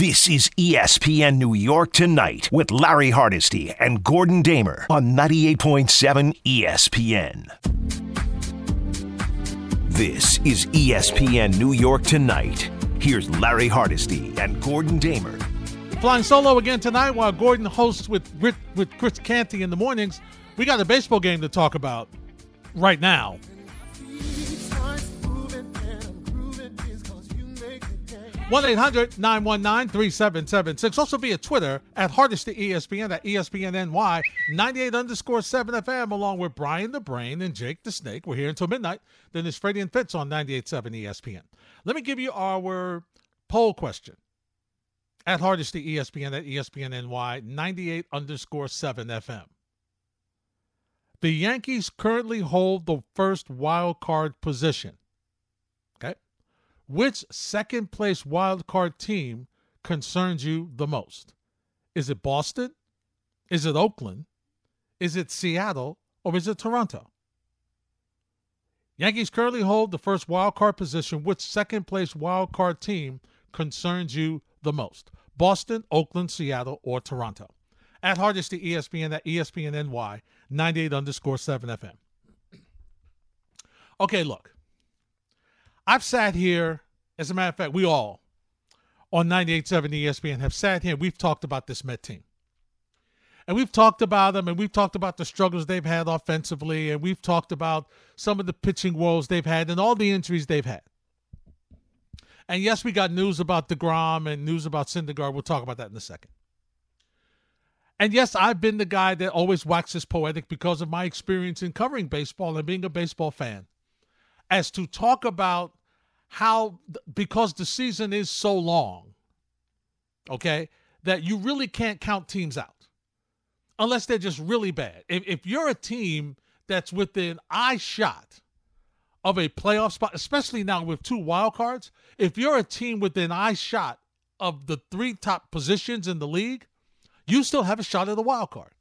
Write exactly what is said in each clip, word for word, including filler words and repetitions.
This is E S P N New York Tonight with Larry Hardesty and Gordon Damer on ninety-eight point seven E S P N. This is E S P N New York Tonight. Here's Larry Hardesty and Gordon Damer. Flying solo again tonight while Gordon hosts with with Chris Canty in the mornings. We got a baseball game to talk about right now. one eight hundred nine one nine three seven seven six. Also via Twitter at Hardesty E S P N, at E S P N N Y, ninety-eight underscore seven F M, along with Brian the Brain and Jake the Snake. We're here until midnight. Then there's Freddie and Fitz on ninety-eight point seven E S P N. Let me give you our poll question. At Hardesty E S P N, at E S P N N Y, ninety-eight underscore seven F M. The Yankees currently hold the first wild card position. Okay. Which second place wild card team concerns you the most? Is it Boston? Is it Oakland? Is it Seattle? Or is it Toronto? Yankees currently hold the first wild card position. Which second place wild card team concerns you the most? Boston, Oakland, Seattle, or Toronto? At Hardesty E S P N, at E S P N N Y, ninety-eight underscore seven F M. Okay, look. I've sat here, as a matter of fact, we all on ninety-eight point seven E S P N have sat here. We've talked about this Met team. And we've talked about them, and we've talked about the struggles they've had offensively, and we've talked about some of the pitching woes they've had and all the injuries they've had. And yes, we got news about DeGrom and news about Syndergaard. We'll talk about that in a second. And yes, I've been the guy that always waxes poetic because of my experience in covering baseball and being a baseball fan, as to talk about how, because the season is so long, okay, that you really can't count teams out unless they're just really bad. If, if you're a team that's within eye shot of a playoff spot, especially now with two wild cards, if you're a team within eye shot of the three top positions in the league, you still have a shot at the wild card.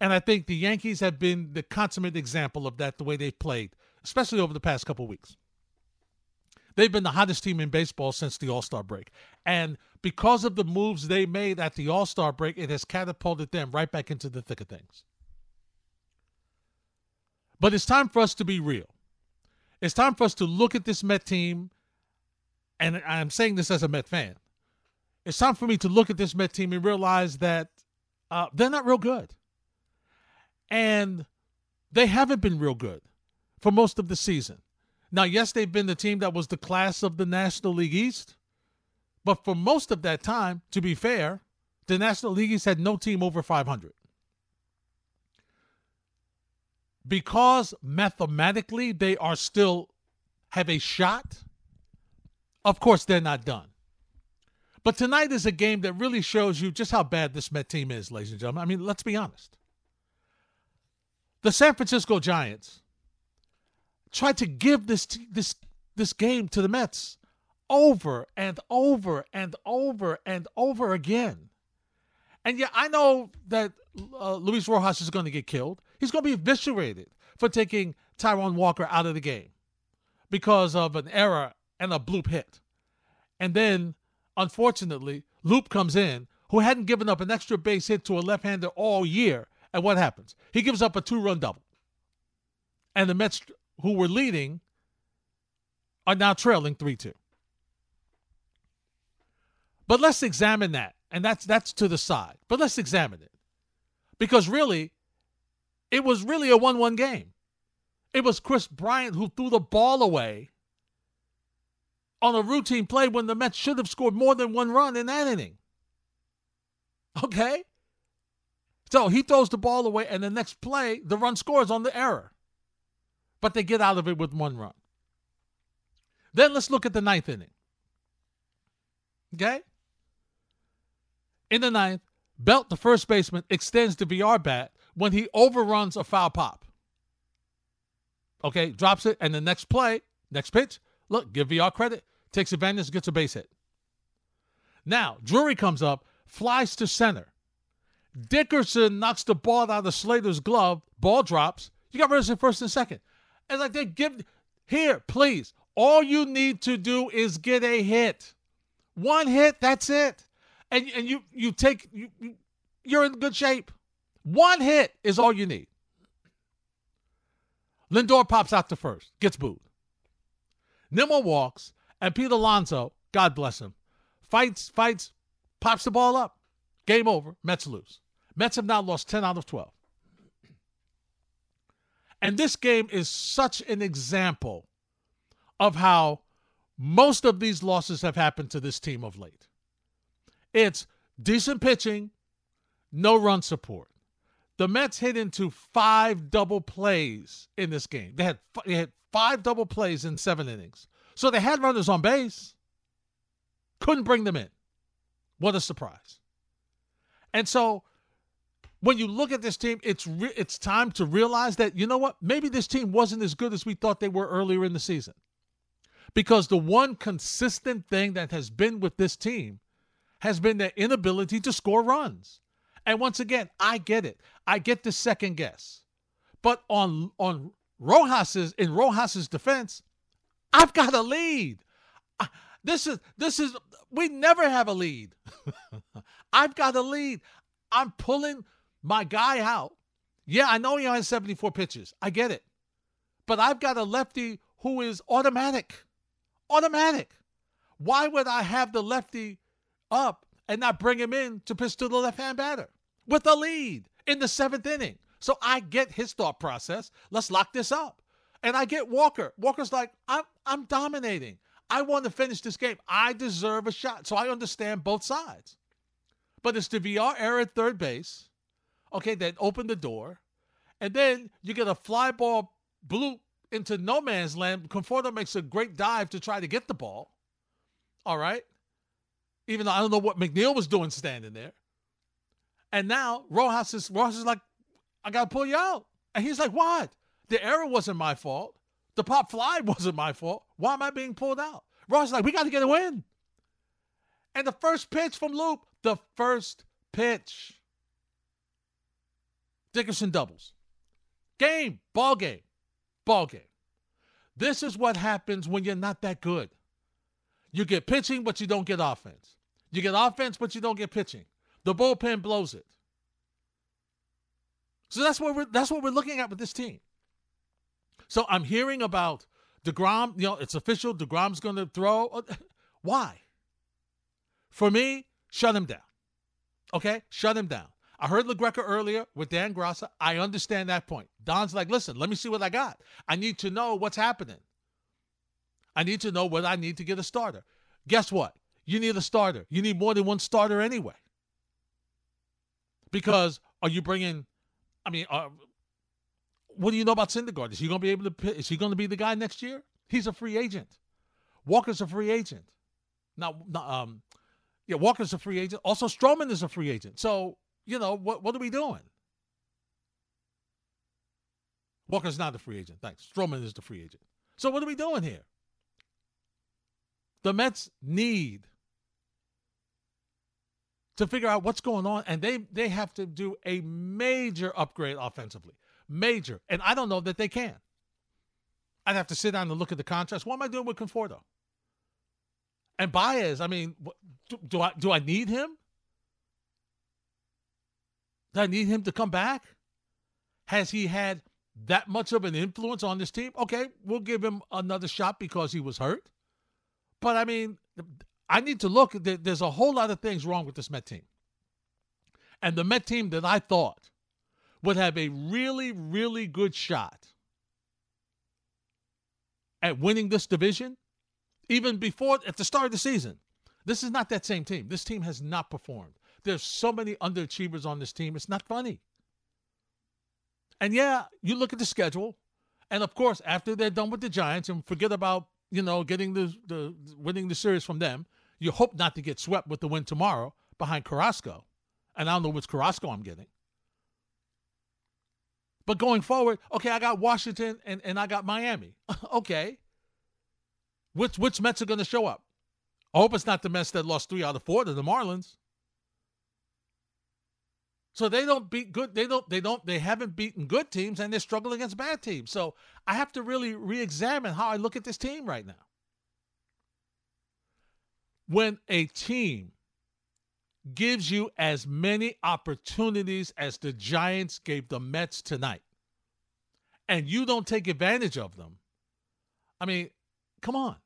And I think the Yankees have been the consummate example of that, the way they've played, especially over the past couple of weeks. They've been the hottest team in baseball since the All-Star break. And because of the moves they made at the All-Star break, it has catapulted them right back into the thick of things. But it's time for us to be real. It's time for us to look at this Met team, and I'm saying this as a Met fan. It's time for me to look at this Met team and realize that uh, they're not real good. And they haven't been real good for most of the season. Now, yes, they've been the team that was the class of the National League East, but for most of that time, to be fair, the National League East had no team over five hundred. Because mathematically they are still have a shot, of course they're not done. But tonight is a game that really shows you just how bad this Met team is, ladies and gentlemen. I mean, let's be honest. The San Francisco Giants tried to give this this this game to the Mets over and over and over and over again. And yeah, I know that uh, Luis Rojas is going to get killed. He's going to be eviscerated for taking Tyrone Walker out of the game because of an error and a bloop hit. And then, unfortunately, Loup comes in, who hadn't given up an extra base hit to a left-hander all year. And what happens? He gives up a two-run double. And the Mets, who were leading, are now trailing three two. But let's examine that. And that's that's to the side. But let's examine it. Because really, it was really a one one game. It was Chris Bryant who threw the ball away on a routine play when the Mets should have scored more than one run in that inning. Okay? So he throws the ball away, and the next play, the run scores on the error. But they get out of it with one run. Then let's look at the ninth inning. Okay? In the ninth, Belt, the first baseman, extends the V R bat when he overruns a foul pop. Okay, drops it, and the next play, next pitch, look, give V R credit, takes advantage, gets a base hit. Now, Drury comes up, flies to center. Dickerson knocks the ball out of Slater's glove, ball drops. You got runners in first and second. And like they give, here, please, all you need to do is get a hit. One hit, that's it. and and you you take you, you're in good shape. One hit is all you need. Lindor pops out to first, gets booed. Nimmo walks, and Pete Alonso, God bless him, fights, fights, pops the ball up. Game over. Mets lose. Mets have now lost ten out of twelve. And this game is such an example of how most of these losses have happened to this team of late. It's decent pitching, no run support. The Mets hit into five double plays in this game. They had, they had five double plays in seven innings. So they had runners on base. Couldn't bring them in. What a surprise. And so when you look at this team, it's re- it's time to realize that, you know what, maybe this team wasn't as good as we thought they were earlier in the season. Because the one consistent thing that has been with this team has been their inability to score runs. And once again, I get it. I get the second guess. But on on Rojas's in Rojas's defense, I've got a lead. I, this is this is we never have a lead. I've got a lead. I'm pulling my guy out. Yeah, I know he only has seventy-four pitches. I get it. But I've got a lefty who is automatic. Automatic. Why would I have the lefty up and not bring him in to pitch to the left-hand batter? With a lead in the seventh inning. So I get his thought process. Let's lock this up. And I get Walker. Walker's like, I'm, I'm dominating. I want to finish this game. I deserve a shot. So I understand both sides. But it's the V R error at third base. Okay, then open the door. And then you get a fly ball bloop into no man's land. Conforto makes a great dive to try to get the ball. All right. Even though I don't know what McNeil was doing standing there. And now Rojas is, Rojas is like, I got to pull you out. And he's like, what? The error wasn't my fault. The pop fly wasn't my fault. Why am I being pulled out? Rojas is like, we got to get a win. And the first pitch from Loup, the first pitch. Dickerson doubles. Game, ball game, ball game. This is what happens when you're not that good. You get pitching, but you don't get offense. You get offense, but you don't get pitching. The bullpen blows it. So that's what we're that's what we're looking at with this team. So I'm hearing about DeGrom. You know, it's official. DeGrom's going to throw. Why? For me, shut him down. Okay, shut him down. I heard LaGreca earlier with Dan Gracia. I understand that point. Don's like, listen, let me see what I got. I need to know what's happening. I need to know what I need to get a starter. Guess what? You need a starter. You need more than one starter anyway. Because are you bringing? I mean, uh, what do you know about Syndergaard? Is he going to be able to? Is he going to be the guy next year? He's a free agent. Walker's a free agent. Now, um, yeah, Walker's a free agent. Also, Stroman is a free agent. So you know what? What are we doing? Walker's not a free agent. Thanks. Stroman is the free agent. So what are we doing here? The Mets need to figure out what's going on, and they, they have to do a major upgrade offensively. Major. And I don't know that they can. I'd have to sit down and look at the contrast. What am I doing with Conforto? And Baez, I mean, do, do I do I need him? Do I need him to come back? Has he had that much of an influence on this team? Okay, we'll give him another shot because he was hurt. But, I mean, I need to look. There's a whole lot of things wrong with this Met team. And the Met team that I thought would have a really, really good shot at winning this division, even before, at the start of the season, this is not that same team. This team has not performed. There's so many underachievers on this team. It's not funny. And, yeah, you look at the schedule, and, of course, after they're done with the Giants and forget about, you know, getting the, the winning the series from them. You hope not to get swept with the win tomorrow behind Carrasco. And I don't know which Carrasco I'm getting. But going forward, okay, I got Washington and, and I got Miami. Okay. Which which Mets are going to show up? I hope it's not the Mets that lost three out of four to the Marlins. So they don't beat good, they don't, they don't, they haven't beaten good teams and they're struggling against bad teams. So I have to really reexamine how I look at this team right now. When a team gives you as many opportunities as the Giants gave the Mets tonight, and you don't take advantage of them, I mean, come on.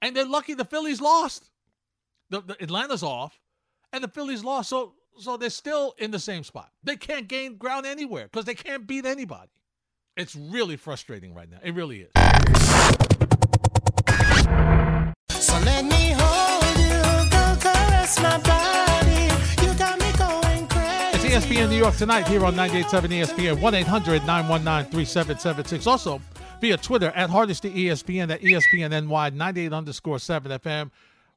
And they're lucky the Phillies lost. The, the Atlanta's off, and the Phillies lost, so so they're still in the same spot. They can't gain ground anywhere because they can't beat anybody. It's really frustrating right now. It really is. So let me hold you, go caress my body. You got me going crazy. It's E S P N New York Tonight here on ninety-eight point seven E S P N, one eight hundred nine one nine three seven seven six. Also, via Twitter, at Hardesty E S P N, at E S P N N Y, ninety-eight underscore seven F M.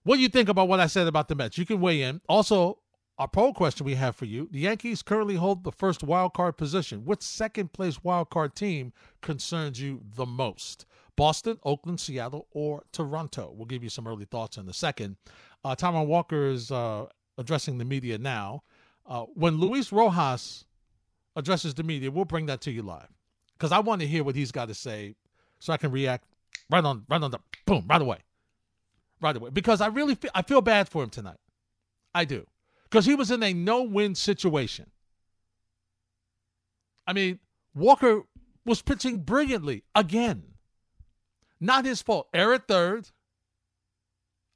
What do you think about what I said about the Mets? You can weigh in. Also, our poll question we have for you. The Yankees currently hold the first wild card position. Which second place wild card team concerns you the most? Boston, Oakland, Seattle, or Toronto? We'll give you some early thoughts in a second. Uh, Tyrone Walker is uh, addressing the media now. Uh, when Luis Rojas addresses the media, we'll bring that to you live because I want to hear what he's got to say so I can react right on, right on the boom, right away, right away. Because I really feel, I feel bad for him tonight. I do. Because he was in a no-win situation. I mean, Walker was pitching brilliantly again. Not his fault. Error third.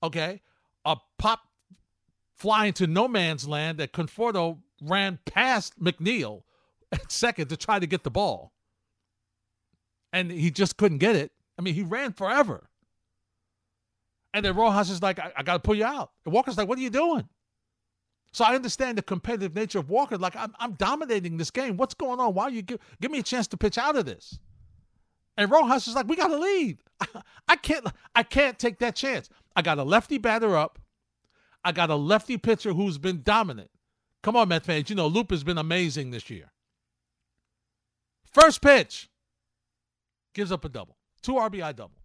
Okay. A pop fly into no man's land that Conforto ran past McNeil at second to try to get the ball. And he just couldn't get it. I mean, he ran forever. And then Rojas is like, I, I got to pull you out. And Walker's like, what are you doing? So I understand the competitive nature of Walker. Like, I'm, I'm dominating this game. What's going on? Why are you give, give me a chance to pitch out of this? And Rojas is like, we got to lead. I, I can't I can't take that chance. I got a lefty batter up. I got a lefty pitcher who's been dominant. Come on, Mets fans. You know, Loup has been amazing this year. First pitch. Gives up a double. Two R B I double.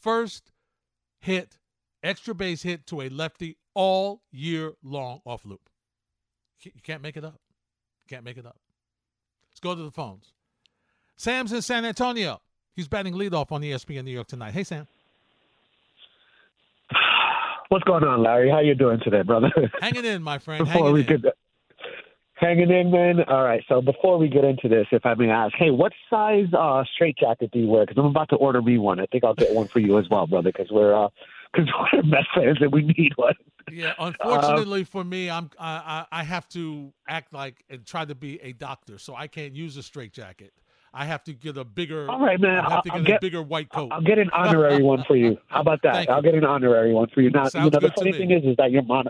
First hit, extra base hit to a lefty all year long off Loup. You can't make it up. You can't make it up. Let's go to the phones. Sam's in San Antonio. He's batting leadoff on E S P N New York Tonight. Hey, Sam. What's going on, Larry? How you doing today, brother? Hanging in, my friend. Before Hanging we in. Get the... Hanging in, man. All right, so before we get into this, if I may ask, hey, what size uh, straitjacket do you wear? Because I'm about to order me one. I think I'll get one for you as well, brother, because we're, uh, we're Mets fans and we need one. Yeah, unfortunately um, for me, I'm I, I have to act like and try to be a doctor, so I can't use a straitjacket. I have to get a bigger. All right, man. I have to get, get a bigger white coat. I'll get an honorary one for you. How about that? I'll get an honorary one for you. Now, you know, the funny thing is, is that you're mon-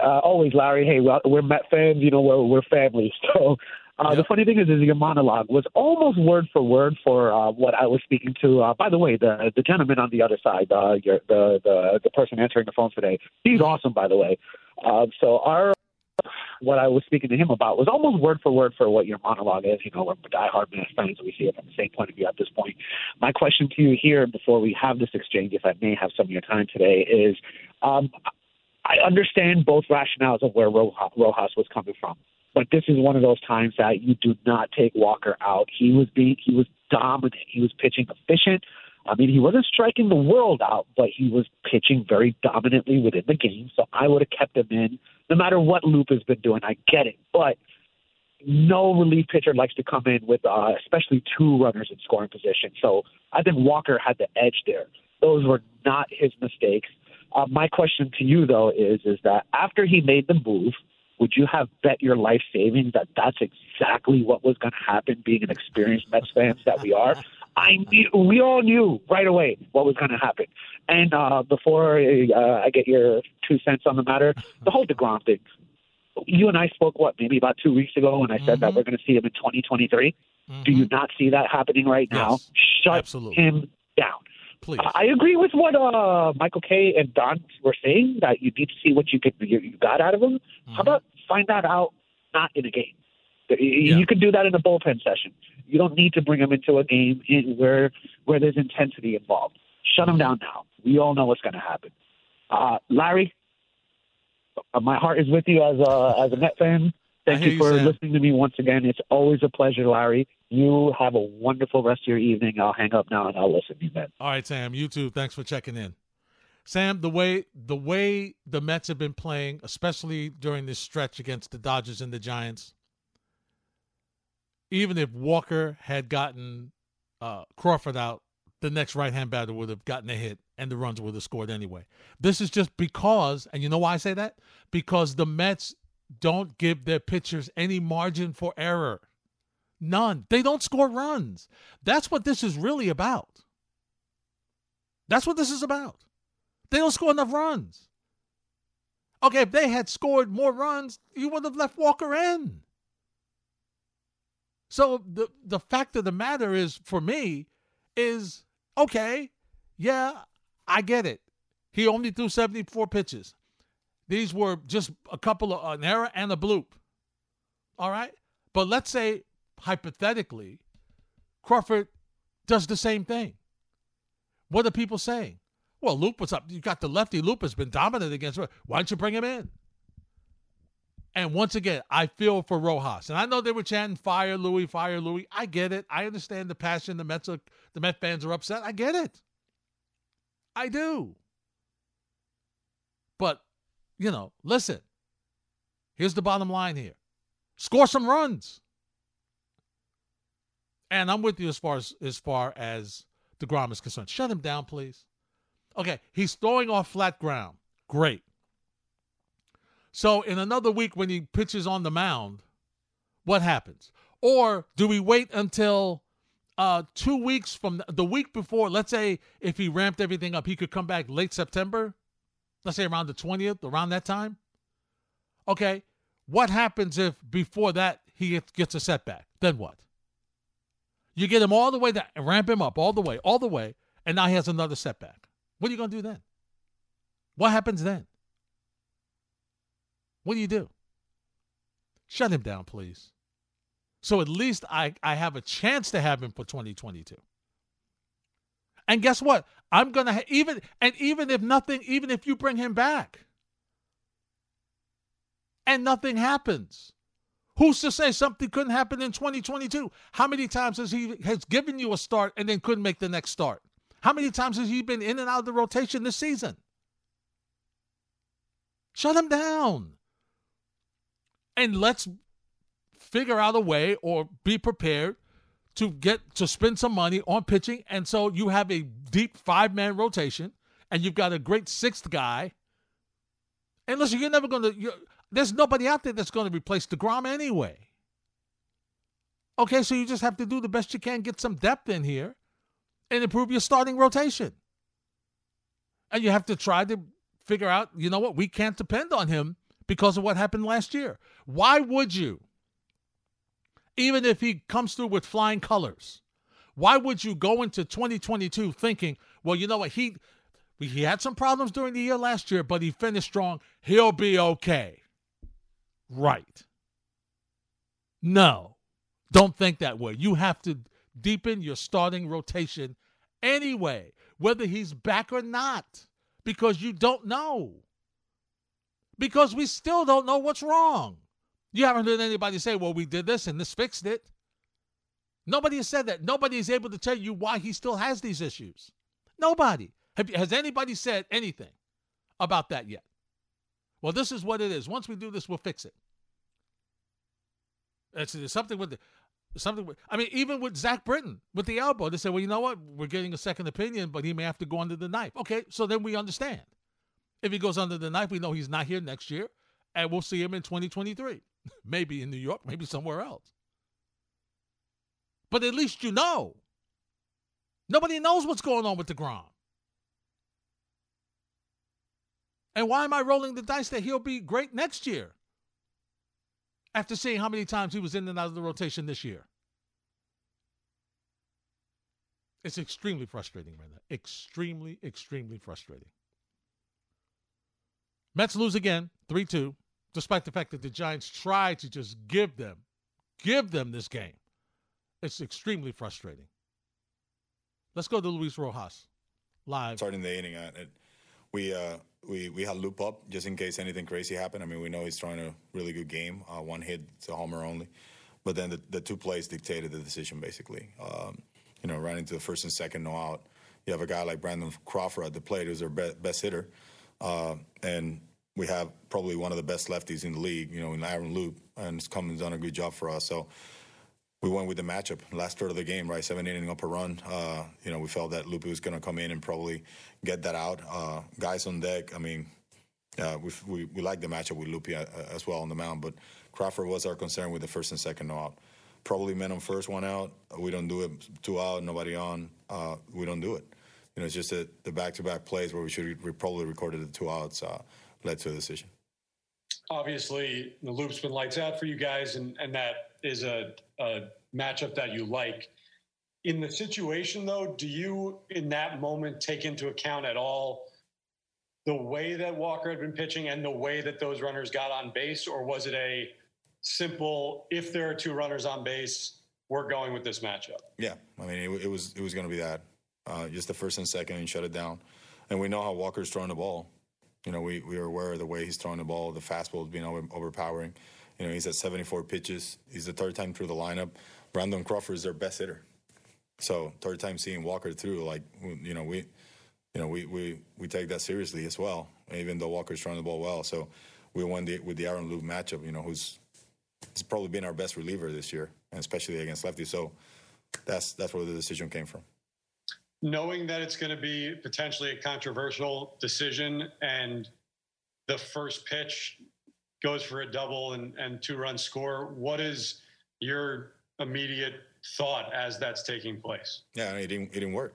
uh, always, Larry. Hey, we're, we're Met fans. You know, we're we're family. So uh, yep. The funny thing is, is your monologue was almost word for word for uh, what I was speaking to. Uh, by the way, the the gentleman on the other side, uh, your, the the the person answering the phone today, he's awesome, by the way. Uh, so our. What I was speaking to him about was almost word for word for what your monologue is. You know, we're diehard Mets fans. We see it from the same point of view at this point. My question to you here before we have this exchange, if I may have some of your time today, is um, I understand both rationales of where Rojas, Rojas was coming from, but this is one of those times that you do not take Walker out. He was being, he was dominant. He was pitching efficient. I mean, he wasn't striking the world out, but he was pitching very dominantly within the game. So I would have kept him in. No matter what Loup has been doing, I get it. But no relief pitcher likes to come in with uh, especially two runners in scoring position. So I think Walker had the edge there. Those were not his mistakes. Uh, my question to you, though, is is that after he made the move, would you have bet your life savings that that's exactly what was going to happen, being an experienced Mets fans that we are? I knew, we all knew right away what was going to happen. And uh, before uh, I get your two cents on the matter, the whole DeGrom thing, you and I spoke, what, maybe about two weeks ago, and I said mm-hmm. that we're going to see him in twenty twenty-three. Mm-hmm. Do you not see that happening right yes. now? Shut Absolutely. him down. Please. I agree with what uh, Michael K. and Don were saying, that you need to see what you, could, you got out of him. Mm-hmm. How about find that out not in a game? You yeah. can do that in a bullpen session. You don't need to bring him into a game in where where there's intensity involved. Shut him down now. We all know what's going to happen. Uh, Larry, my heart is with you as a, as a Met fan. Thank you for you, listening to me once again. It's always a pleasure, Larry. You have a wonderful rest of your evening. I'll hang up now and I'll listen to you then. All right, Sam. You too. Thanks for checking in. Sam, the way the way the Mets have been playing, especially during this stretch against the Dodgers and the Giants, even if Walker had gotten uh, Crawford out, the next right-hand batter would have gotten a hit and the runs would have scored anyway. This is just because, and you know why I say that? Because the Mets don't give their pitchers any margin for error. None. They don't score runs. That's what this is really about. That's what this is about. They don't score enough runs. Okay, if they had scored more runs, you would have left Walker in. So the the fact of the matter is, for me, is, okay, yeah, I get it. He only threw seventy-four pitches. These were just a couple of, an error and a bloop. All right? But let's say, hypothetically, Crawford does the same thing. What are people saying? Well, Loup was up. You got the lefty. Loup has been dominant against him. Why don't you bring him in? And once again, I feel for Rojas. And I know they were chanting, fire Louie, fire Louie. I get it. I understand the passion. The Mets are, the Met fans are upset. I get it. I do. But, you know, listen. Here's the bottom line here. Score some runs. And I'm with you as far as, as far as DeGrom is concerned. Shut him down, please. Okay, he's throwing off flat ground. Great. So in another week when he pitches on the mound, what happens? Or do we wait until uh, two weeks from the, the week before? Let's say if he ramped everything up, he could come back late September. Let's say around the twentieth, around that time. Okay, what happens if before that he gets a setback? Then what? You get him all the way down, ramp him up all the way, all the way, and now he has another setback. What are you going to do then? What happens then? What do you do? Shut him down, please. So at least I, I have a chance to have him for twenty twenty-two. And guess what? I'm going to ha- even, and even if nothing, even if you bring him back and nothing happens, who's to say something couldn't happen in twenty twenty-two? How many times has he has given you a start and then couldn't make the next start? How many times has he been in and out of the rotation this season? Shut him down. And let's figure out a way or be prepared to get to spend some money on pitching. And so you have a deep five-man rotation, and you've got a great sixth guy. And listen, you're never going to – there's nobody out there that's going to replace DeGrom anyway. Okay, so you just have to do the best you can, get some depth in here, and improve your starting rotation. And you have to try to figure out, you know what, we can't depend on him because of what happened last year. Why would you, even if he comes through with flying colors, why would you go into twenty twenty-two thinking, well, you know what, he he had some problems during the year last year, but he finished strong, he'll be okay. Right. No, don't think that way. You have to deepen your starting rotation anyway, whether he's back or not, because you don't know. Because we still don't know what's wrong. You haven't heard anybody say, well, we did this and this fixed it. Nobody has said that. Nobody is able to tell you why he still has these issues. Nobody. Have, has anybody said anything about that yet? Well, this is what it is. Once we do this, we'll fix it. It's, it's something with the... Something. I mean, even with Zach Britton, with the elbow, they said, well, you know what? We're getting a second opinion, but he may have to go under the knife. Okay, so then we understand. If he goes under the knife, we know he's not here next year, and we'll see him in twenty twenty-three. Maybe in New York, maybe somewhere else. But at least you know. Nobody knows what's going on with DeGrom. And why am I rolling the dice that he'll be great next year? After seeing how many times he was in and out of the rotation this year. It's extremely frustrating right now. Extremely, extremely frustrating. Mets lose again, three two, despite the fact that the Giants tried to just give them, give them this game. It's extremely frustrating. Let's go to Luis Rojas, live. Starting the inning, at, at, we... Uh... We we had Loup up just in case anything crazy happened. I mean, we know he's throwing a really good game. Uh, one hit, it's a homer only. But then the, the two plays dictated the decision, basically. Um, you know, ran into the first and second, no out. You have a guy like Brandon Crawford at the plate, who's their be- best hitter, uh, and we have probably one of the best lefties in the league, you know, in Aaron Loup, and it's come and done a good job for us. So we went with the matchup last third of the game, right? Seven inning up a run. Uh, you know, we felt that Loup was going to come in and probably get that out. Uh, guys on deck, I mean, uh, we, we we like the matchup with Loup as well on the mound, but Crawford was our concern with the first and second out. Probably men on first, one out. We don't do it. Two out, nobody on. Uh, we don't do it. You know, it's just that the back-to-back plays where we should we probably recorded the two outs uh, led to a decision. Obviously, the Loop's been lights out for you guys, and, and that is a, a matchup that you like. In the situation, though, do you, in that moment, take into account at all the way that Walker had been pitching and the way that those runners got on base, or was it a simple, if there are two runners on base, we're going with this matchup? Yeah, I mean, it, it was it was going to be that. Uh, just the first and second and shut it down. And we know how Walker's throwing the ball. You know, we, we are aware of the way he's throwing the ball, the fastball is being over, overpowering. You know, he's at seventy-four pitches. He's the third time through the lineup. Brandon Crawford is their best hitter. So third time seeing Walker through, like, you know, we you know, we, we, we take that seriously as well, even though Walker's throwing the ball well. So we won the, with the Aaron Loup matchup, you know, who's It's probably been our best reliever this year, and especially against lefty. So that's that's where the decision came from. Knowing that it's going to be potentially a controversial decision, and the first pitch goes for a double and, and two-run score, what is your immediate thought as that's taking place? Yeah, it didn't it didn't work.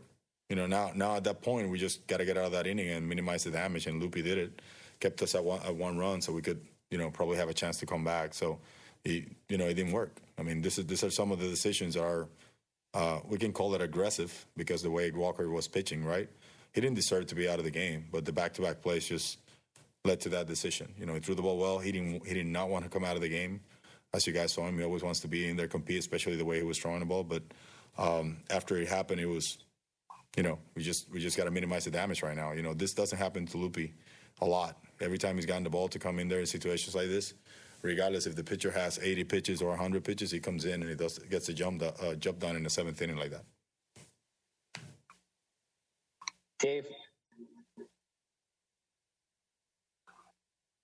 You know, now now at that point we just got to get out of that inning and minimize the damage. And Loopy did it, kept us at one at one run, so we could you know probably have a chance to come back. So. He, you know, it didn't work. I mean, this is these are some of the decisions are, uh, we can call it aggressive because the way Walker was pitching, right? He didn't deserve to be out of the game, but the back-to-back plays just led to that decision. You know, he threw the ball well. He didn't. He did not want to come out of the game. As you guys saw him, he always wants to be in there, compete, especially the way he was throwing the ball. But um, after it happened, it was, you know, we just we just got to minimize the damage right now. You know, this doesn't happen to Lupi a lot. Every time he's gotten the ball to come in there in situations like this, regardless if the pitcher has eighty pitches or one hundred pitches, he comes in and he does, gets a jump, uh, jump done in the seventh inning like that. Dave.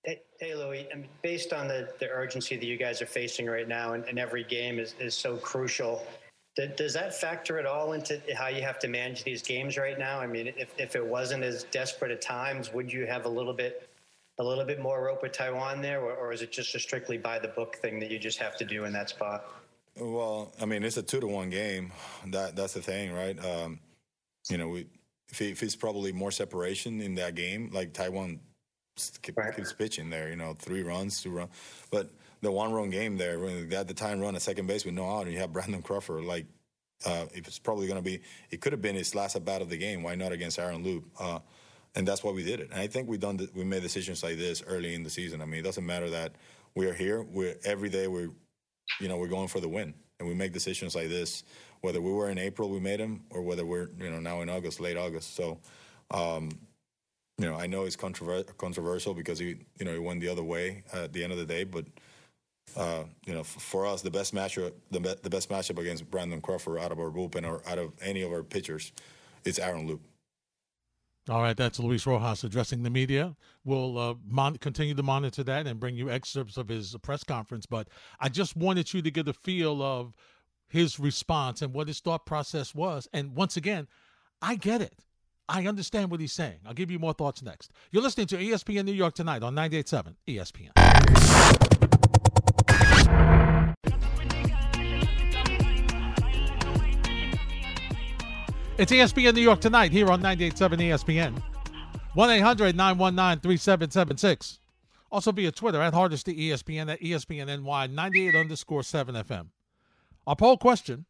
Hey, hey Louis, I mean, based on the, the urgency that you guys are facing right now, and, and every game is, is so crucial, th- does that factor at all into how you have to manage these games right now? I mean, if, if it wasn't as desperate at times, would you have a little bit... a little bit more rope with Taiwan there, or, or is it just a strictly by-the-book thing that you just have to do in that spot? Well, I mean, it's a two-to-one game. That That's the thing, right? Um, you know, we, if, he, if it's probably more separation in that game, like Taiwan keep, right. keeps pitching there, you know, three runs, two runs. But the one-run game there, when at the time run at second base with no out, and you have Brandon Crawford, like, uh, it's probably going to be – it could have been his last at-bat of the game. Why not against Aaron Loup? Uh And that's why we did it. And I think we done th- we made decisions like this early in the season. I mean, it doesn't matter that we're here. We're every day we're, you know, we're going for the win, and we make decisions like this. Whether we were in April, we made them, or whether we're you know now in August, late August. So, um, you know, I know it's controver- controversial because he you know he went the other way at the end of the day. But uh, you know, f- for us, the best matchup the, be- the best matchup against Brandon Crawford out of our bullpen or out of any of our pitchers, it's Aaron Loup. All right, that's Luis Rojas addressing the media. We'll uh, mon- continue to monitor that and bring you excerpts of his press conference. But I just wanted you to get a feel of his response and what his thought process was. And once again, I get it. I understand what he's saying. I'll give you more thoughts next. You're listening to E S P N New York Tonight on ninety-eight point seven E S P N. It's E S P N New York Tonight here on ninety-eight point seven E S P N. one eight hundred nine one nine three seven seven six. Also via Twitter at Hardesty E S P N, at E S P N N Y ninety-eight underscore seven F M. Our poll question: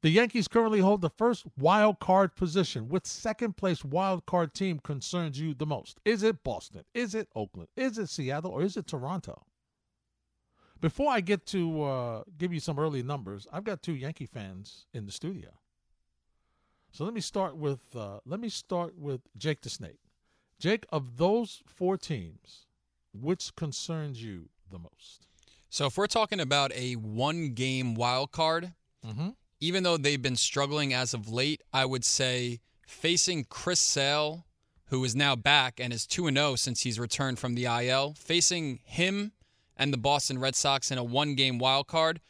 the Yankees currently hold the first wild card position. Which second place wild card team concerns you the most? Is it Boston? Is it Oakland? Is it Seattle? Or is it Toronto? Before I get to uh, give you some early numbers, I've got two Yankee fans in the studio. So let me start with uh, let me start with Jake the Snake. Jake, of those four teams, which concerns you the most? So if we're talking about a one-game wild card, mm-hmm. even though they've been struggling as of late, I would say facing Chris Sale, who is now back and is two and oh since he's returned from the I L, facing him and the Boston Red Sox in a one-game wild card.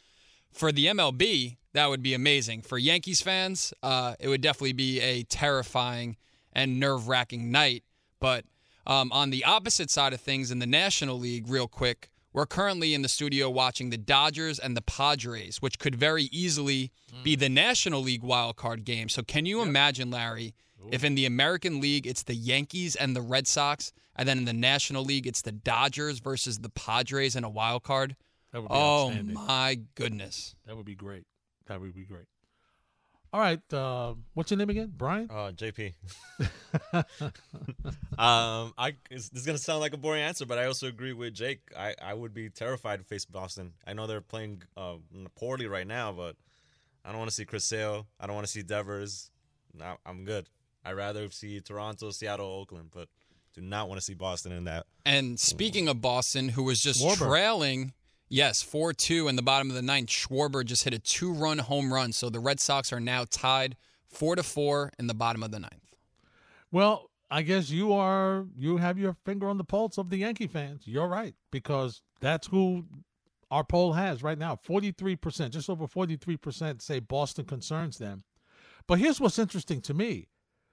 For the M L B, that would be amazing. For Yankees fans, uh, it would definitely be a terrifying and nerve-wracking night. But um, on the opposite side of things in the National League, real quick, we're currently in the studio watching the Dodgers and the Padres, which could very easily mm. be the National League wild card game. So can you yep. imagine, Larry, Ooh. if in the American League it's the Yankees and the Red Sox, and then in the National League it's the Dodgers versus the Padres in a wild card? That would be oh, my goodness. That would be great. That would be great. All right. Uh, what's your name again? Brian? Uh, J P. um, I, it's, this is going to sound like a boring answer, but I also agree with Jake. I, I would be terrified to face Boston. I know they're playing uh, poorly right now, but I don't want to see Chris Sale. I don't want to see Devers. No, I'm good. I'd rather see Toronto, Seattle, Oakland, but do not want to see Boston in that. And speaking of Boston, who was just Warburg. trailing – Yes, four two in the bottom of the ninth. Schwarber just hit a two-run home run, so the Red Sox are now tied four to four in the bottom of the ninth. Well, I guess you are you have your finger on the pulse of the Yankee fans. You're right, because that's who our poll has right now. forty-three percent, just over forty-three percent say Boston concerns them. But here's what's interesting to me.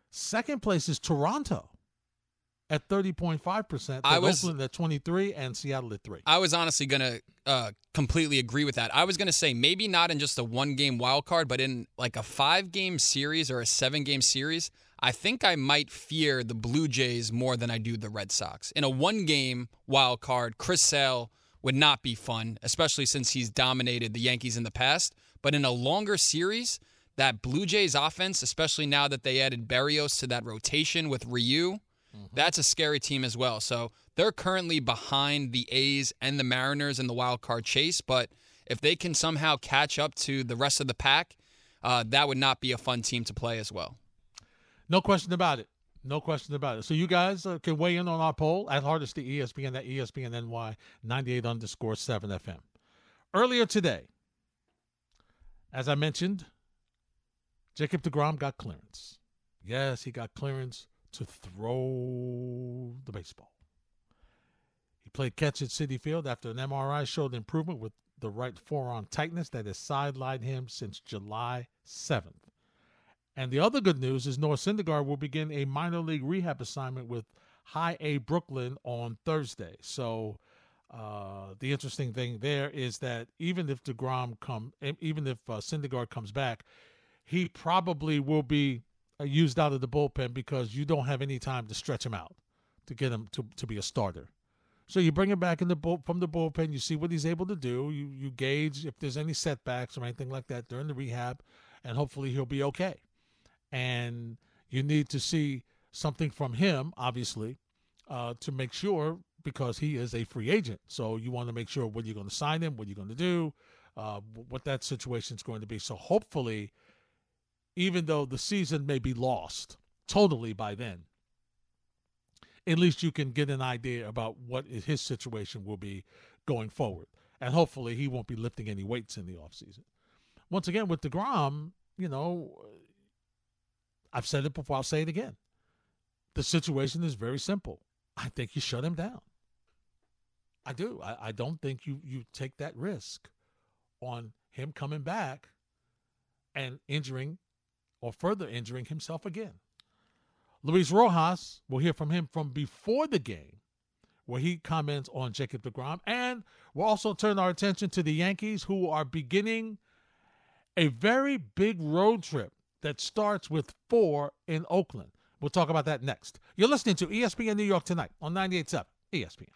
Second place is Toronto at thirty point five percent, I was, Oakland at twenty-three, and Seattle at three. I was honestly going to uh, completely agree with that. I was going to say maybe not in just a one-game wild card, but in like a five-game series or a seven-game series, I think I might fear the Blue Jays more than I do the Red Sox. In a one-game wild card, Chris Sale would not be fun, especially since he's dominated the Yankees in the past. But in a longer series, that Blue Jays offense, especially now that they added Berrios to that rotation with Ryu, Mm-hmm. that's a scary team as well. So they're currently behind the A's and the Mariners in the wild card chase. But if they can somehow catch up to the rest of the pack, uh, that would not be a fun team to play as well. No question about it. No question about it. So you guys uh, can weigh in on our poll at Hardesty E S P N at E S P N N Y ninety-eight underscore seven F M. Earlier today, as I mentioned, Jacob DeGrom got clearance. Yes, he got clearance to throw the baseball. He played catch at Citi Field after an M R I showed improvement with the right forearm tightness that has sidelined him since July seventh. And the other good news is Noah Syndergaard will begin a minor league rehab assignment with High A Brooklyn on Thursday. So uh, the interesting thing there is that even if DeGrom come, even if uh, Syndergaard comes back, he probably will be used out of the bullpen because you don't have any time to stretch him out to get him to, to be a starter. So you bring him back in the bull, from the bullpen. You see what he's able to do. You you gauge if there's any setbacks or anything like that during the rehab, and hopefully he'll be okay. And you need to see something from him, obviously, uh, to make sure, because he is a free agent. So you want to make sure when you're going to sign him, what you're going to do, uh, what that situation is going to be. So hopefully, even though the season may be lost totally by then, at least you can get an idea about what his situation will be going forward. And hopefully he won't be lifting any weights in the offseason. Once again, with DeGrom, you know, I've said it before, I'll say it again. The situation is very simple. I think you shut him down. I do. I, I don't think you, you take that risk on him coming back and injuring or further injuring himself again. Luis Rojas, we'll hear from him from before the game, where he comments on Jacob DeGrom. And we'll also turn our attention to the Yankees, who are beginning a very big road trip that starts with four in Oakland. We'll talk about that next. You're listening to E S P N New York Tonight on ninety-eight point seven E S P N.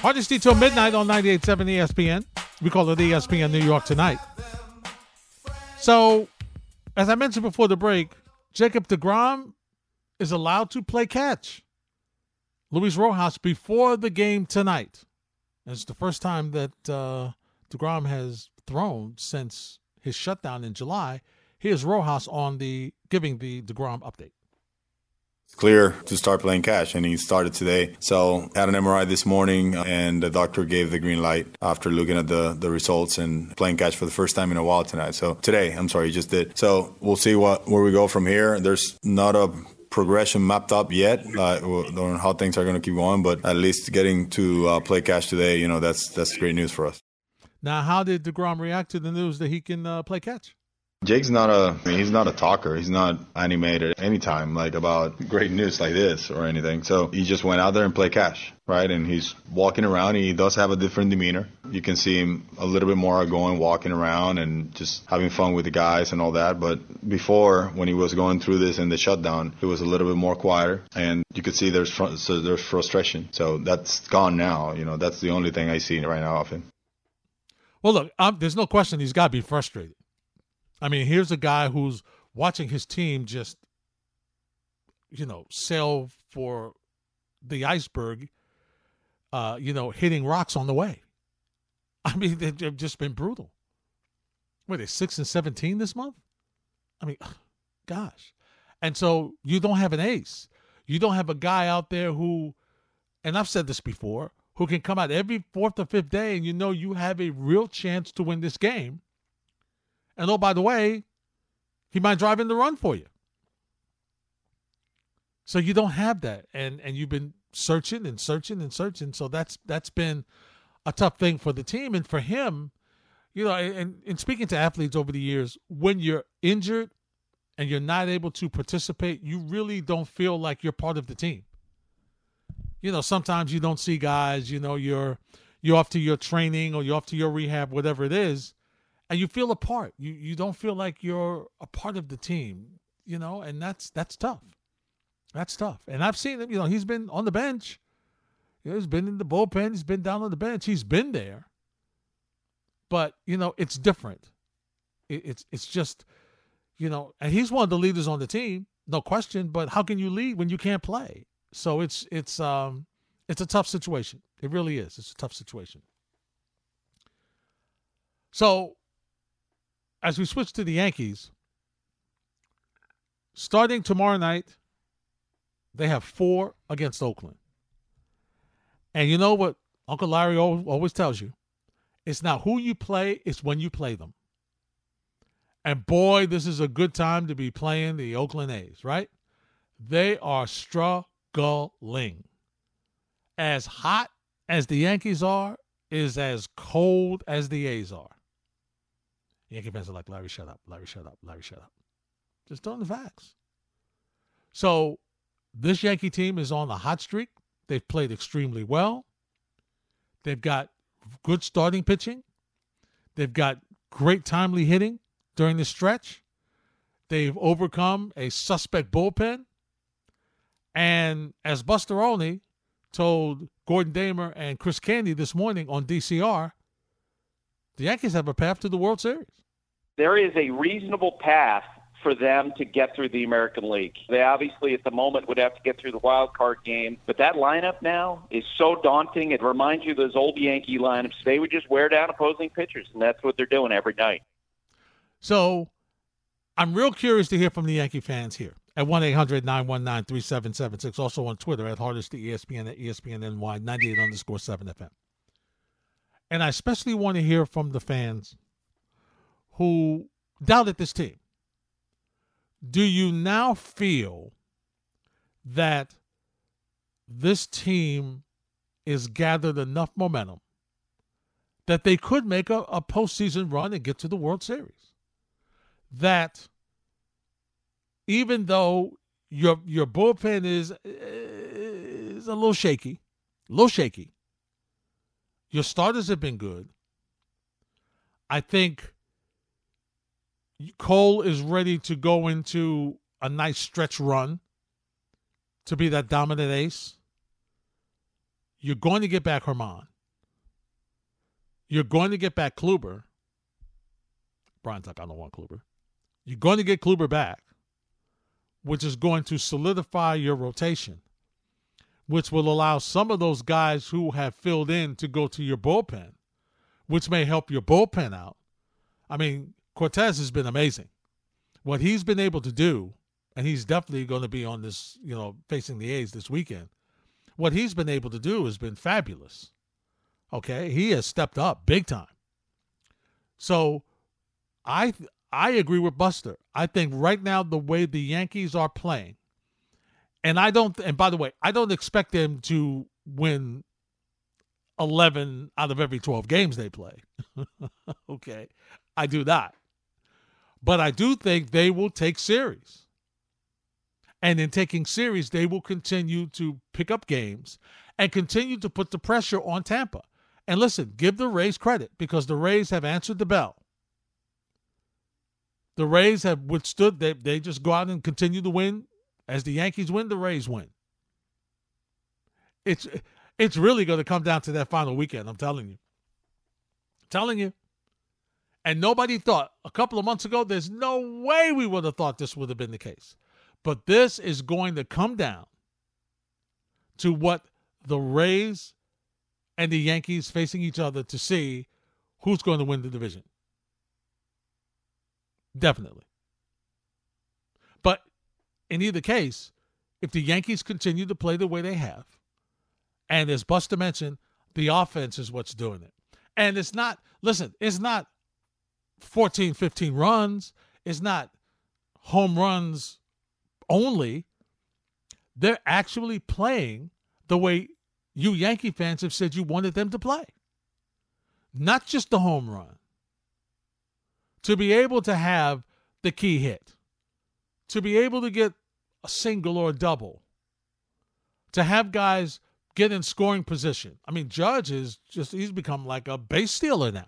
Hardesty till midnight on ninety-eight point seven E S P N. We call it E S P N New York Tonight. So, as I mentioned before the break, Jacob DeGrom is allowed to play catch. Luis Rojas before the game tonight. And it's the first time that uh, DeGrom has thrown since his shutdown in July. Here's Rojas on the giving the DeGrom update. clear to start playing cash, and he started today. So had an M R I this morning, and the doctor gave the green light after looking at the, the results and playing cash for the first time in a while tonight. So today, I'm sorry, he just did. So we'll see what where we go from here. There's not a progression mapped up yet uh, on how things are going to keep going, but at least getting to uh, play cash today, you know, that's that's great news for us. Now, how did DeGrom react to the news that he can uh, play catch? Jake's not a, I mean, he's not a talker. He's not animated at any time, like about great news like this or anything. So he just went out there and played cash, right? And he's walking around. He does have a different demeanor. You can see him a little bit more outgoing, walking around and just having fun with the guys and all that. But before, when he was going through this in the shutdown, it was a little bit more quieter. And you could see there's, fr- so there's frustration. So that's gone now. You know, that's the only thing I see right now of him. Well, look, um, there's no question he's got to be frustrated. I mean, here's a guy who's watching his team just, you know, sail for the iceberg, uh, you know, hitting rocks on the way. I mean, they've just been brutal. What are they, six and seventeen this month? I mean, gosh. And so you don't have an ace. You don't have a guy out there who, and I've said this before, who can come out every fourth or fifth day and you know you have a real chance to win this game. And, oh, by the way, he might drive in the run for you. So you don't have that. And and you've been searching and searching and searching. So that's that's been a tough thing for the team. And for him, you know, and, and speaking to athletes over the years, when you're injured and you're not able to participate, you really don't feel like you're part of the team. You know, sometimes you don't see guys, you know, you're you're off to your training or you're off to your rehab, whatever it is. And you feel apart. You you don't feel like you're a part of the team, you know, and that's that's tough. That's tough. And I've seen him, you know, he's been on the bench. You know, he's been in the bullpen. He's been down on the bench. He's been there. But, you know, it's different. It, it's it's just, you know, and he's one of the leaders on the team, no question, but how can you lead when you can't play? So it's it's um it's a tough situation. It really is. It's a tough situation. So as we switch to the Yankees, starting tomorrow night, they have four against Oakland. And you know what Uncle Larry always tells you? It's not who you play, it's when you play them. And boy, this is a good time to be playing the Oakland A's, right? They are struggling. As hot as the Yankees are is as cold as the A's are. Yankee fans are like, Larry, shut up, Larry, shut up, Larry, shut up. Just tell them the facts. So this Yankee team is on a hot streak. They've played extremely well. They've got good starting pitching. They've got great timely hitting during the stretch. They've overcome a suspect bullpen. And as Buster Olney told Gordon Damer and Chris Canty this morning on D C R, the Yankees have a path to the World Series. There is a reasonable path for them to get through the American League. They obviously at the moment would have to get through the wild card game, but that lineup now is so daunting. It reminds you of those old Yankee lineups. They would just wear down opposing pitchers, and that's what they're doing every night. So I'm real curious to hear from the Yankee fans here at one eight hundred nine one nine three seven seven six, also on Twitter at Hardesty E S P N at E S P N N Y ninety-eight underscore seven F M. And I especially want to hear from the fans who doubted this team. Do you now feel that this team is gathered enough momentum that they could make a, a postseason run and get to the World Series? That even though your your bullpen is, is a little shaky, a little shaky, your starters have been good. I think Cole is ready to go into a nice stretch run to be that dominant ace. You're going to get back Herman. You're going to get back Kluber. Brian's like, I don't want Kluber. You're going to get Kluber back, which is going to solidify your rotation, which will allow some of those guys who have filled in to go to your bullpen, which may help your bullpen out. I mean, Cortez has been amazing. What he's been able to do, and he's definitely going to be on this, you know, facing the A's this weekend. What he's been able to do has been fabulous. Okay, he has stepped up big time. So I I agree with Buster. I think right now the way the Yankees are playing, and I don't. And by the way, I don't expect them to win eleven out of every twelve games they play. Okay, I do not. But I do think they will take series. And in taking series, they will continue to pick up games and continue to put the pressure on Tampa. And listen, give the Rays credit, because the Rays have answered the bell. The Rays have withstood. They, they just go out and continue to win. As the Yankees win, the Rays win. It's it's really going to come down to that final weekend, I'm telling you. I'm telling you. And nobody thought, a couple of months ago, there's no way we would have thought this would have been the case. But this is going to come down to what the Rays and the Yankees facing each other to see who's going to win the division. Definitely. But in either case, if the Yankees continue to play the way they have, and as Buster mentioned, the offense is what's doing it. And it's not, listen, it's not fourteen, fifteen runs. It's not home runs only. They're actually playing the way you Yankee fans have said you wanted them to play. Not just the home run. To be able to have the key hit. To be able to get a single or a double. To have guys get in scoring position. I mean, Judge is just, he's become like a base stealer now.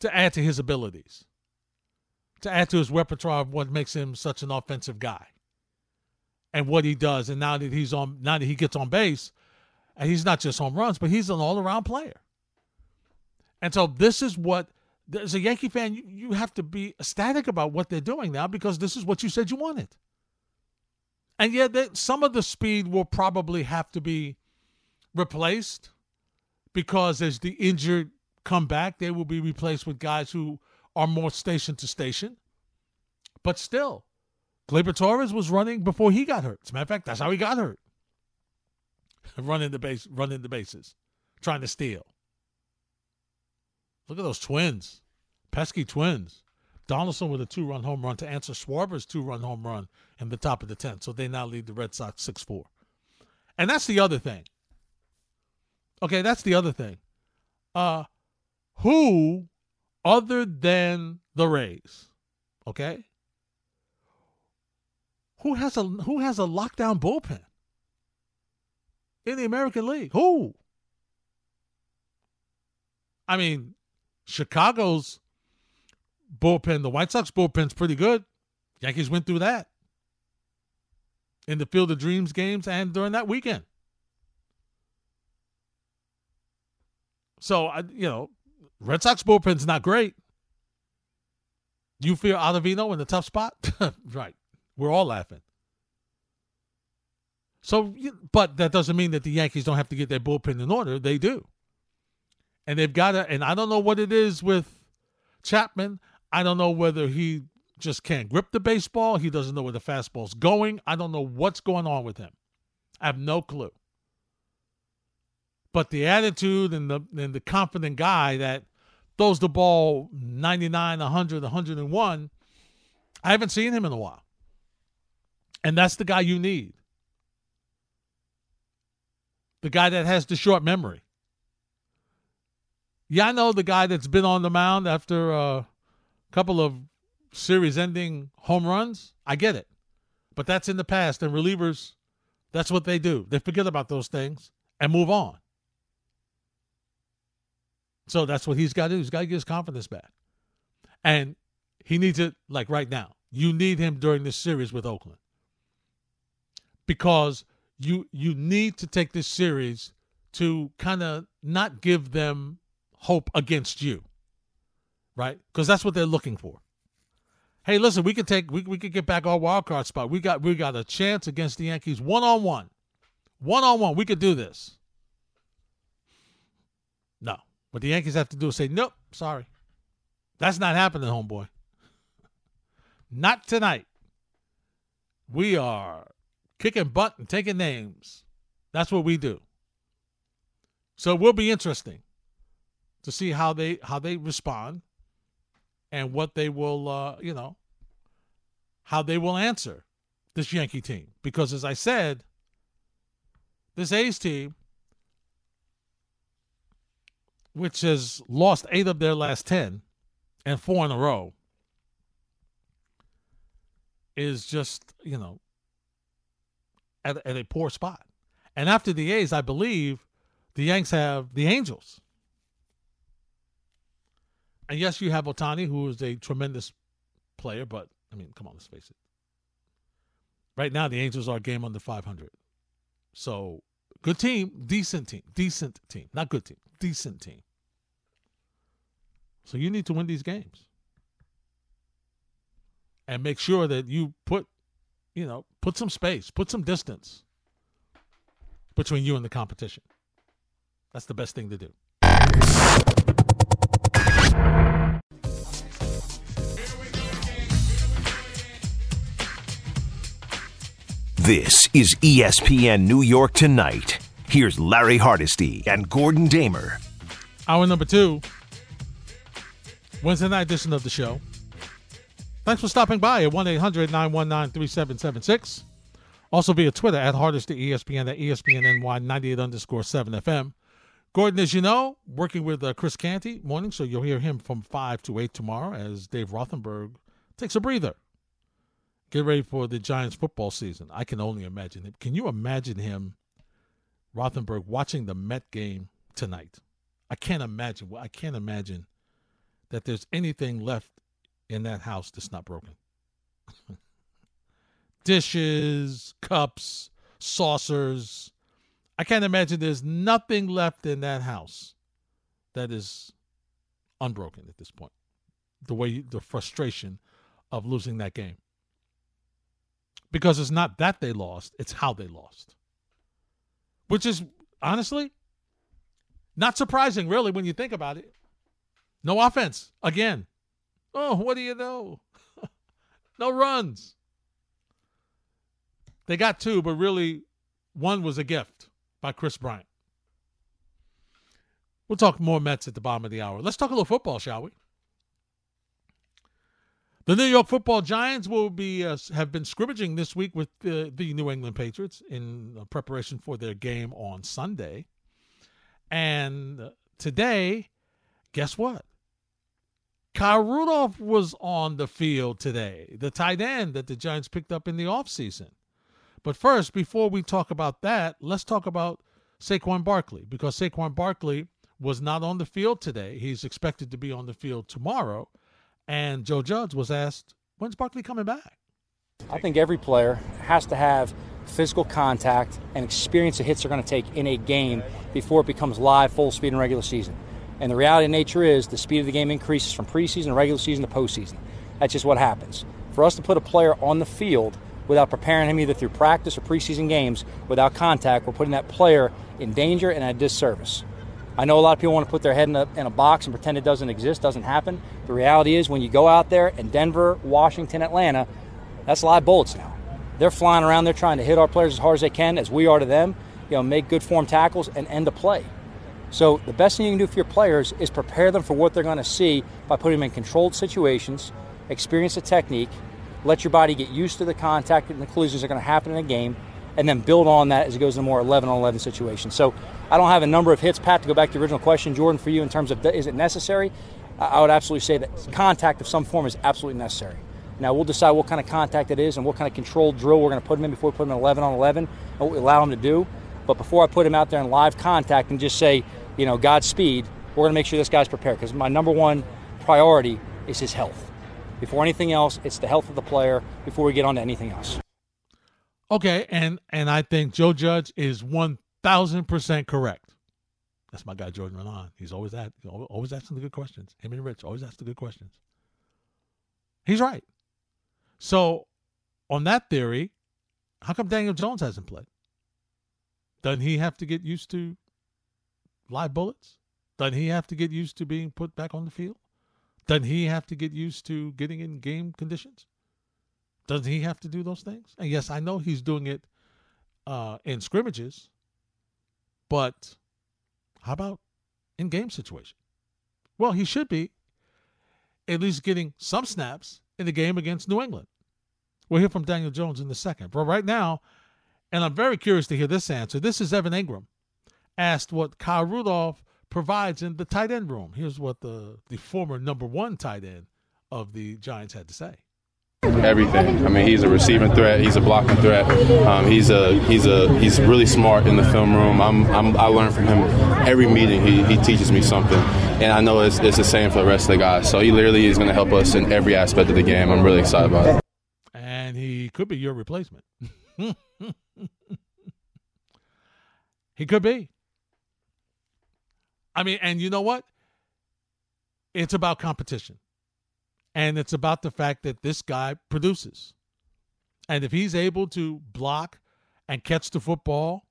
To add to his abilities, to add to his repertoire of what makes him such an offensive guy and what he does. And now that he's on, now that he gets on base, and he's not just home runs, but he's an all-around player. And so this is what, as a Yankee fan, you, you have to be ecstatic about what they're doing now, because this is what you said you wanted. And yet they, some of the speed will probably have to be replaced, because as the injured come back, they will be replaced with guys who are more station to station. But still, Gleyber Torres was running before he got hurt. As a matter of fact, that's how he got hurt. running the base, running the bases, trying to steal. Look at those Twins, pesky Twins. Donaldson with a two-run home run to answer Schwarber's two-run home run in the top of the tenth. So they now lead the Red Sox six four. And that's the other thing. Okay, that's the other thing. Uh, Who, other than the Rays, okay, who has a who has a lockdown bullpen in the American League? Who? I mean, Chicago's bullpen, the White Sox bullpen's pretty good. Yankees went through that in the Field of Dreams games and during that weekend. So, I, you know, Red Sox bullpen's not great. You fear Adavino in the tough spot? Right. We're all laughing. So, but that doesn't mean that the Yankees don't have to get their bullpen in order. They do. And they've got to, and I don't know what it is with Chapman. I don't know whether he just can't grip the baseball. He doesn't know where the fastball's going. I don't know what's going on with him. I have no clue. But the attitude and the and the confident guy that throws the ball ninety-nine, one hundred, one oh one, I haven't seen him in a while. And that's the guy you need. The guy that has the short memory. Yeah, I know the guy that's been on the mound after a couple of series-ending home runs. I get it. But that's in the past. And relievers, that's what they do. They forget about those things and move on. So that's what he's got to do. He's got to get his confidence back. And he needs it like right now. You need him during this series with Oakland. Because you you need to take this series to kind of not give them hope against you. Right? Because that's what they're looking for. Hey, listen, we could take we we could get back our wild card spot. We got we got a chance against the Yankees one on one. One on one. We could do this. No. What the Yankees have to do is say, nope, sorry. That's not happening, homeboy. Not tonight. We are kicking butt and taking names. That's what we do. So it will be interesting to see how they how they respond and what they will, uh, you know, how they will answer this Yankee team. Because as I said, this A's team, which has lost eight of their last ten and four in a row, is just, you know, at, at a poor spot. And after the A's, I believe the Yanks have the Angels. And yes, you have Ohtani, who is a tremendous player, but, I mean, come on, let's face it. Right now, the Angels are a game under five hundred. So, good team, decent team, decent team. Not good team, decent team. So you need to win these games. And make sure that you put, you know, put some space, put some distance between you and the competition. That's the best thing to do. This is E S P N New York Tonight. Here's Larry Hardesty and Gordon Damer. Hour number two, Wednesday night edition of the show. Thanks for stopping by at one eight hundred nine one nine three seven seven six. Also via Twitter at Hardesty E S P N at E S P N N Y ninety-eight underscore seven F M. Gordon, as you know, working with uh, Chris Canty morning, so you'll hear him from five to eight tomorrow as Dave Rothenberg takes a breather. Get ready for the Giants football season. I can only imagine him. Can you imagine him, Rothenberg, watching the Met game tonight? I can't imagine. I can't imagine that there's anything left in that house that's not broken. Dishes, cups, saucers. I can't imagine there's nothing left in that house that is unbroken at this point. The way, you, the frustration of losing that game. Because it's not that they lost, it's how they lost. Which is, honestly, not surprising, really, when you think about it. No offense, again. Oh, what do you know? No runs. They got two, but really one was a gift by Chris Bryant. We'll talk more Mets at the bottom of the hour. Let's talk a little football, shall we? The New York Football Giants will be uh, have been scrimmaging this week with the, the New England Patriots in uh, preparation for their game on Sunday. And uh, today, guess what? Kyle Rudolph was on the field today, the tight end that the Giants picked up in the offseason. But first, before we talk about that, let's talk about Saquon Barkley, because Saquon Barkley was not on the field today. He's expected to be on the field tomorrow. And Joe Judge was asked, when's Barkley coming back? I think every player has to have physical contact and experience the hits they're going to take in a game before it becomes live, full speed in regular season. And the reality of nature is the speed of the game increases from preseason to regular season to postseason. That's just what happens. For us to put a player on the field without preparing him either through practice or preseason games, without contact, we're putting that player in danger and at disservice. I know a lot of people want to put their head in a, in a box and pretend it doesn't exist, doesn't happen. The reality is when you go out there in Denver, Washington, Atlanta, that's live bullets now. They're flying around. They're trying to hit our players as hard as they can, as we are to them, you know, make good form tackles and end a play. So the best thing you can do for your players is prepare them for what they're going to see by putting them in controlled situations, experience the technique, let your body get used to the contact and the collisions that are going to happen in a game, and then build on that as it goes in a more eleven on eleven situation. So I don't have a number of hits, Pat, to go back to the original question, Jordan, for you in terms of is it necessary? I would absolutely say that contact of some form is absolutely necessary. Now, we'll decide what kind of contact it is and what kind of controlled drill we're going to put him in before we put him in eleven on eleven and what we allow him to do. But before I put him out there in live contact and just say, you know, Godspeed, we're going to make sure this guy's prepared, because my number one priority is his health. Before anything else, it's the health of the player before we get on to anything else. Okay, and, and I think Joe Judge is one thousand percent correct. That's my guy, Jordan Ronan. He's always, at, always asking the good questions. Him and Rich always ask the good questions. He's right. So, on that theory, how come Daniel Jones hasn't played? Doesn't he have to get used to live bullets? Doesn't he have to get used to being put back on the field? Doesn't he have to get used to getting in game conditions? Does he have to do those things? And yes, I know he's doing it uh, in scrimmages, but how about in game situation? Well, he should be at least getting some snaps in the game against New England. We'll hear from Daniel Jones in a second. But right now, and I'm very curious to hear this answer, this is Evan Engram, asked what Kyle Rudolph provides in the tight end room. Here's what the, the former number one tight end of the Giants had to say. Everything. I mean, he's a receiving threat. He's a blocking threat. Um, he's a he's a he's really smart in the film room. I'm, I'm I learn from him every meeting. He he teaches me something, and I know it's it's the same for the rest of the guys. So he literally is going to help us in every aspect of the game. I'm really excited about it. And he could be your replacement. He could be. I mean, and you know what? It's about competition. And it's about the fact that this guy produces. And if he's able to block and catch the football,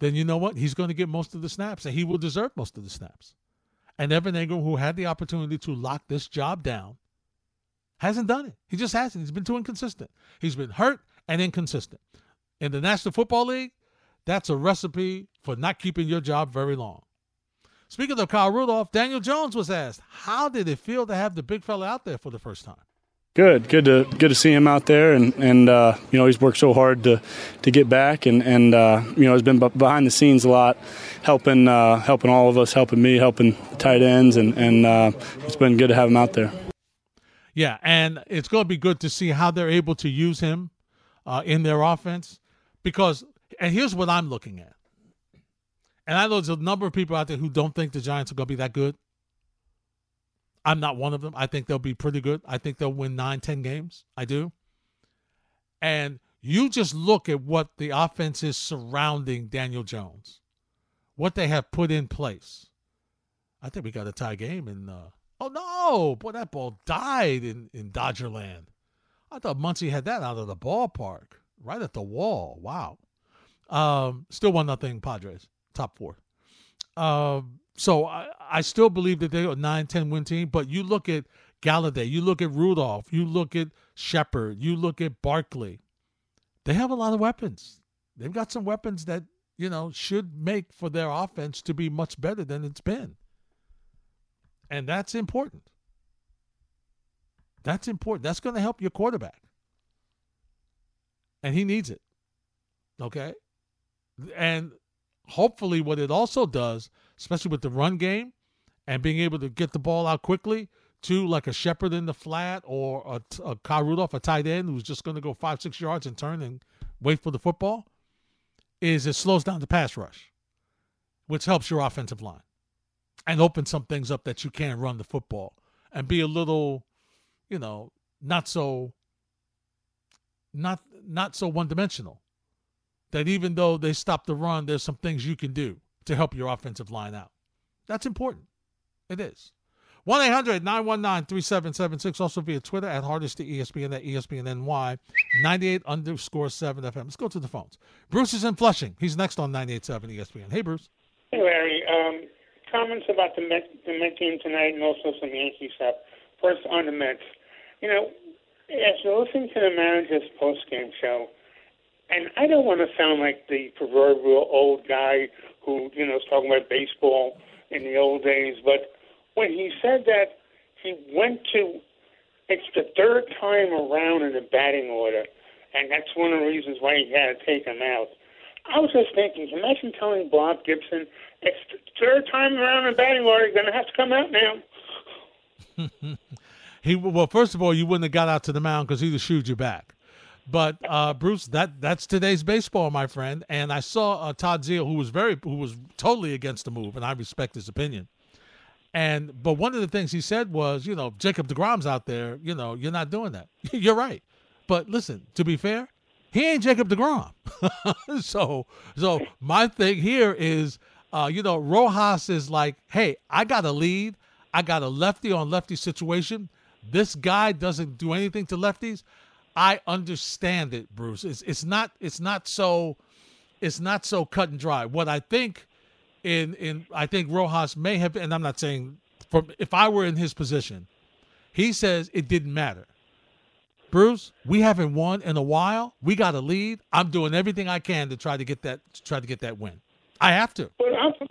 then you know what? He's going to get most of the snaps, and he will deserve most of the snaps. And Evan Engram, who had the opportunity to lock this job down, hasn't done it. He just hasn't. He's been too inconsistent. He's been hurt and inconsistent. In the National Football League, that's a recipe for not keeping your job very long. Speaking of Kyle Rudolph, Daniel Jones was asked, how did it feel to have the big fella out there for the first time? Good, good to good to see him out there, and and uh, you know, he's worked so hard to to get back, and and uh, you know, he's been behind the scenes a lot, helping uh, helping all of us, helping me, helping tight ends, and and uh, it's been good to have him out there. Yeah, and it's going to be good to see how they're able to use him uh, in their offense, because, and here's what I'm looking at. And I know there's a number of people out there who don't think the Giants are going to be that good. I'm not one of them. I think they'll be pretty good. I think they'll win nine, ten games. I do. And you just look at what the offense is surrounding Daniel Jones, what they have put in place. I think we got a tie game. And uh, oh, no. Boy, that ball died in, in Dodger land. I thought Muncy had that out of the ballpark, right at the wall. Wow. Um, still one nothing Padres. Top four. Um, so I, I still believe that they are a nine ten win team, but you look at Galladay, you look at Rudolph, you look at Shepherd, you look at Barkley. They have a lot of weapons. They've got some weapons that, you know, should make for their offense to be much better than it's been. And that's important. That's important. That's going to help your quarterback. And he needs it. Okay? And hopefully what it also does, especially with the run game and being able to get the ball out quickly to like a Shepherd in the flat or a, a Kyle Rudolph, a tight end who's just going to go five, six yards and turn and wait for the football, is it slows down the pass rush, which helps your offensive line and opens some things up that you can run the football and be a little, you know, not so, not, not so one-dimensional. That even though they stop the run, there's some things you can do to help your offensive line out. That's important. It is. one eight hundred nine one nine three seven seven six. Also via Twitter at Hardesty E S P N at E S P N N Y ninety-eight underscore seven F M. Let's go to the phones. Bruce is in Flushing. He's next on ninety-eight point seven E S P N. Hey, Bruce. Hey, Larry. Um, comments about the Mets, the Mets game tonight and also some Yankee stuff. First, on the Mets. You know, as you listen to the manager's post-game show, and I don't want to sound like the proverbial old guy who, you know, is talking about baseball in the old days, but when he said that, he went to, it's the third time around in the batting order, and that's one of the reasons why he had to take him out. I was just thinking, imagine telling Bob Gibson, it's the third time around in the batting order, you're going to have to come out now. He well, first of all, you wouldn't have got out to the mound because he'd have shooed you back. But uh, Bruce, that that's today's baseball, my friend. And I saw uh, Todd Zeal, who was very, who was totally against the move, and I respect his opinion. And but one of the things he said was, you know, Jacob DeGrom's out there. You know, you're not doing that. You're right. But listen, to be fair, he ain't Jacob DeGrom. so so my thing here is, uh, you know, Rojas is like, hey, I got a lead. I got a lefty on lefty situation. This guy doesn't do anything to lefties. I understand it, Bruce. It's it's not it's not so it's not so cut and dry. What I think in in I think Rojas may have, and I'm not saying from if I were in his position, he says it didn't matter. Bruce, we haven't won in a while. We got a lead. I'm doing everything I can to try to get that to try to get that win. I have to. But I'm from,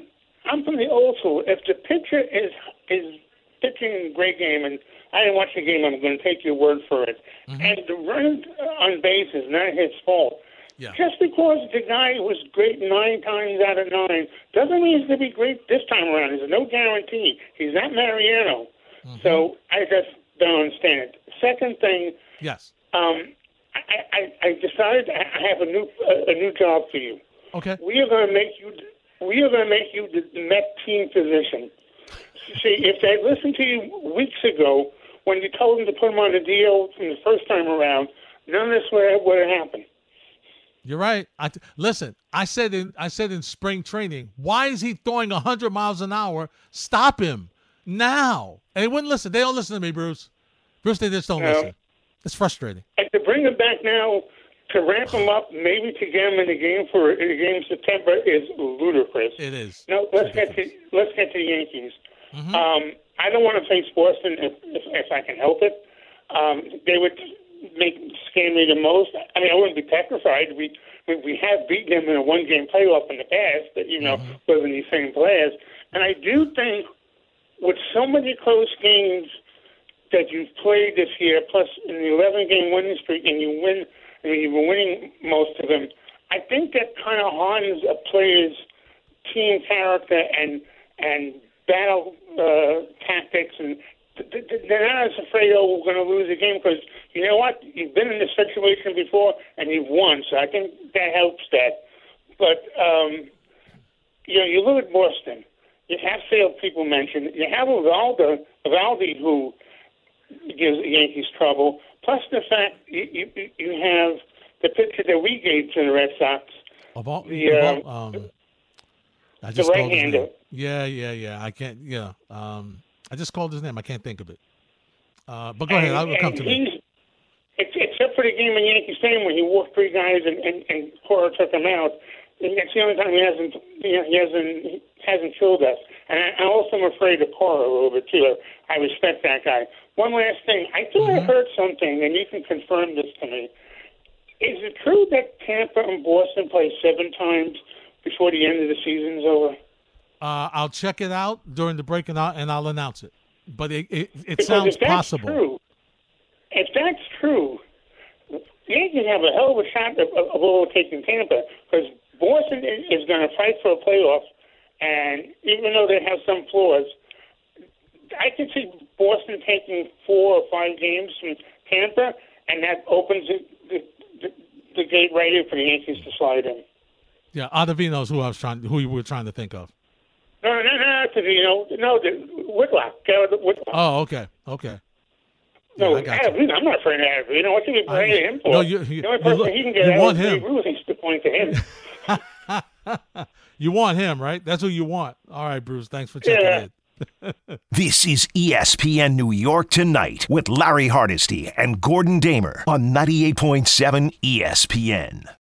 I'm from the old school. If the pitcher is is pitching a great game, and I didn't watch the game, I'm going to take your word for it. Mm-hmm. And the run on base is not his fault. Yeah. Just because the guy was great nine times out of nine doesn't mean he's going to be great this time around. There's no guarantee. He's not Mariano. Mm-hmm. So I just don't understand it. Second thing. Yes. Um, I, I, I decided I have a new a, a new job for you. Okay. We are going to make you. We are going to make you the Met team physician. See, if they listened to you weeks ago when you told them to put him on the deal from the first time around, none of this would have happened. You're right. I t- listen, I said in I said in spring training, why is he throwing one hundred miles an hour? Stop him now. And they wouldn't listen. They don't listen to me, Bruce. Bruce, they just don't no. listen. It's frustrating. And to bring him back now, to ramp him up, maybe to get him in the game for in the game in September is ludicrous. It is. No, let's get to let's get to the Yankees. Mm-hmm. Um, I don't want to face Boston if, if, if I can help it. Um, they would make scare me the most. I mean, I wouldn't be petrified. We we have beaten them in a one-game playoff in the past, but you know, mm-hmm. wasn't these same players. And I do think with so many close games that you've played this year, plus in the eleven-game winning streak, and you win, I mean, you were winning most of them. I think that kind of harms a player's team character and and. battle uh, tactics, and th- th- they're not as afraid, oh, we're going to lose a game, because you know what? You've been in this situation before, and you've won, so I think that helps that. But, um, you know, you look at Boston. You have sales people mentioned. You have Evaldi, Evaldi who gives the Yankees trouble, plus the fact you, you, you have the pitcher that we gave to the Red Sox. About, the, about, um, um, I just the right-hander. Yeah, yeah, yeah. I can't. Yeah, um, I just called his name. I can't think of it. Uh, but go and, ahead. I'll come to me. Except for the game in Yankee Stadium when he walked three guys and and, and Cora took him out. And that's the only time he hasn't you know, he hasn't he hasn't killed us. And I, I also am afraid of Cora a little bit too. I respect that guy. One last thing. I think mm-hmm. I heard something, and you can confirm this to me. Is it true that Tampa and Boston play seven times before the end of the season's over? Uh, I'll check it out during the break, and I'll, and I'll announce it. But it it, it sounds if possible. True, if that's true, Yankees have a hell of a shot of, of overtaking Tampa, because Boston is going to fight for a playoff, and even though they have some flaws, I can see Boston taking four or five games from Tampa, and that opens the, the, the, the gate right in for the Yankees to slide in. Yeah, Adavino is who I was trying, who you were trying to think of. No, no, no, no, you know, no, the Whitlock, Whitlock. Oh, okay, okay. No, yeah, Adavino, I'm not afraid of Adavino. You know, what can you pray to him for? No, you, you, the only person look, he can get out of is to point to him. You want him, right? That's who you want. All right, Bruce, thanks for checking yeah. in. This is E S P N New York Tonight with Larry Hardesty and Gordon Damer on ninety-eight point seven E S P N.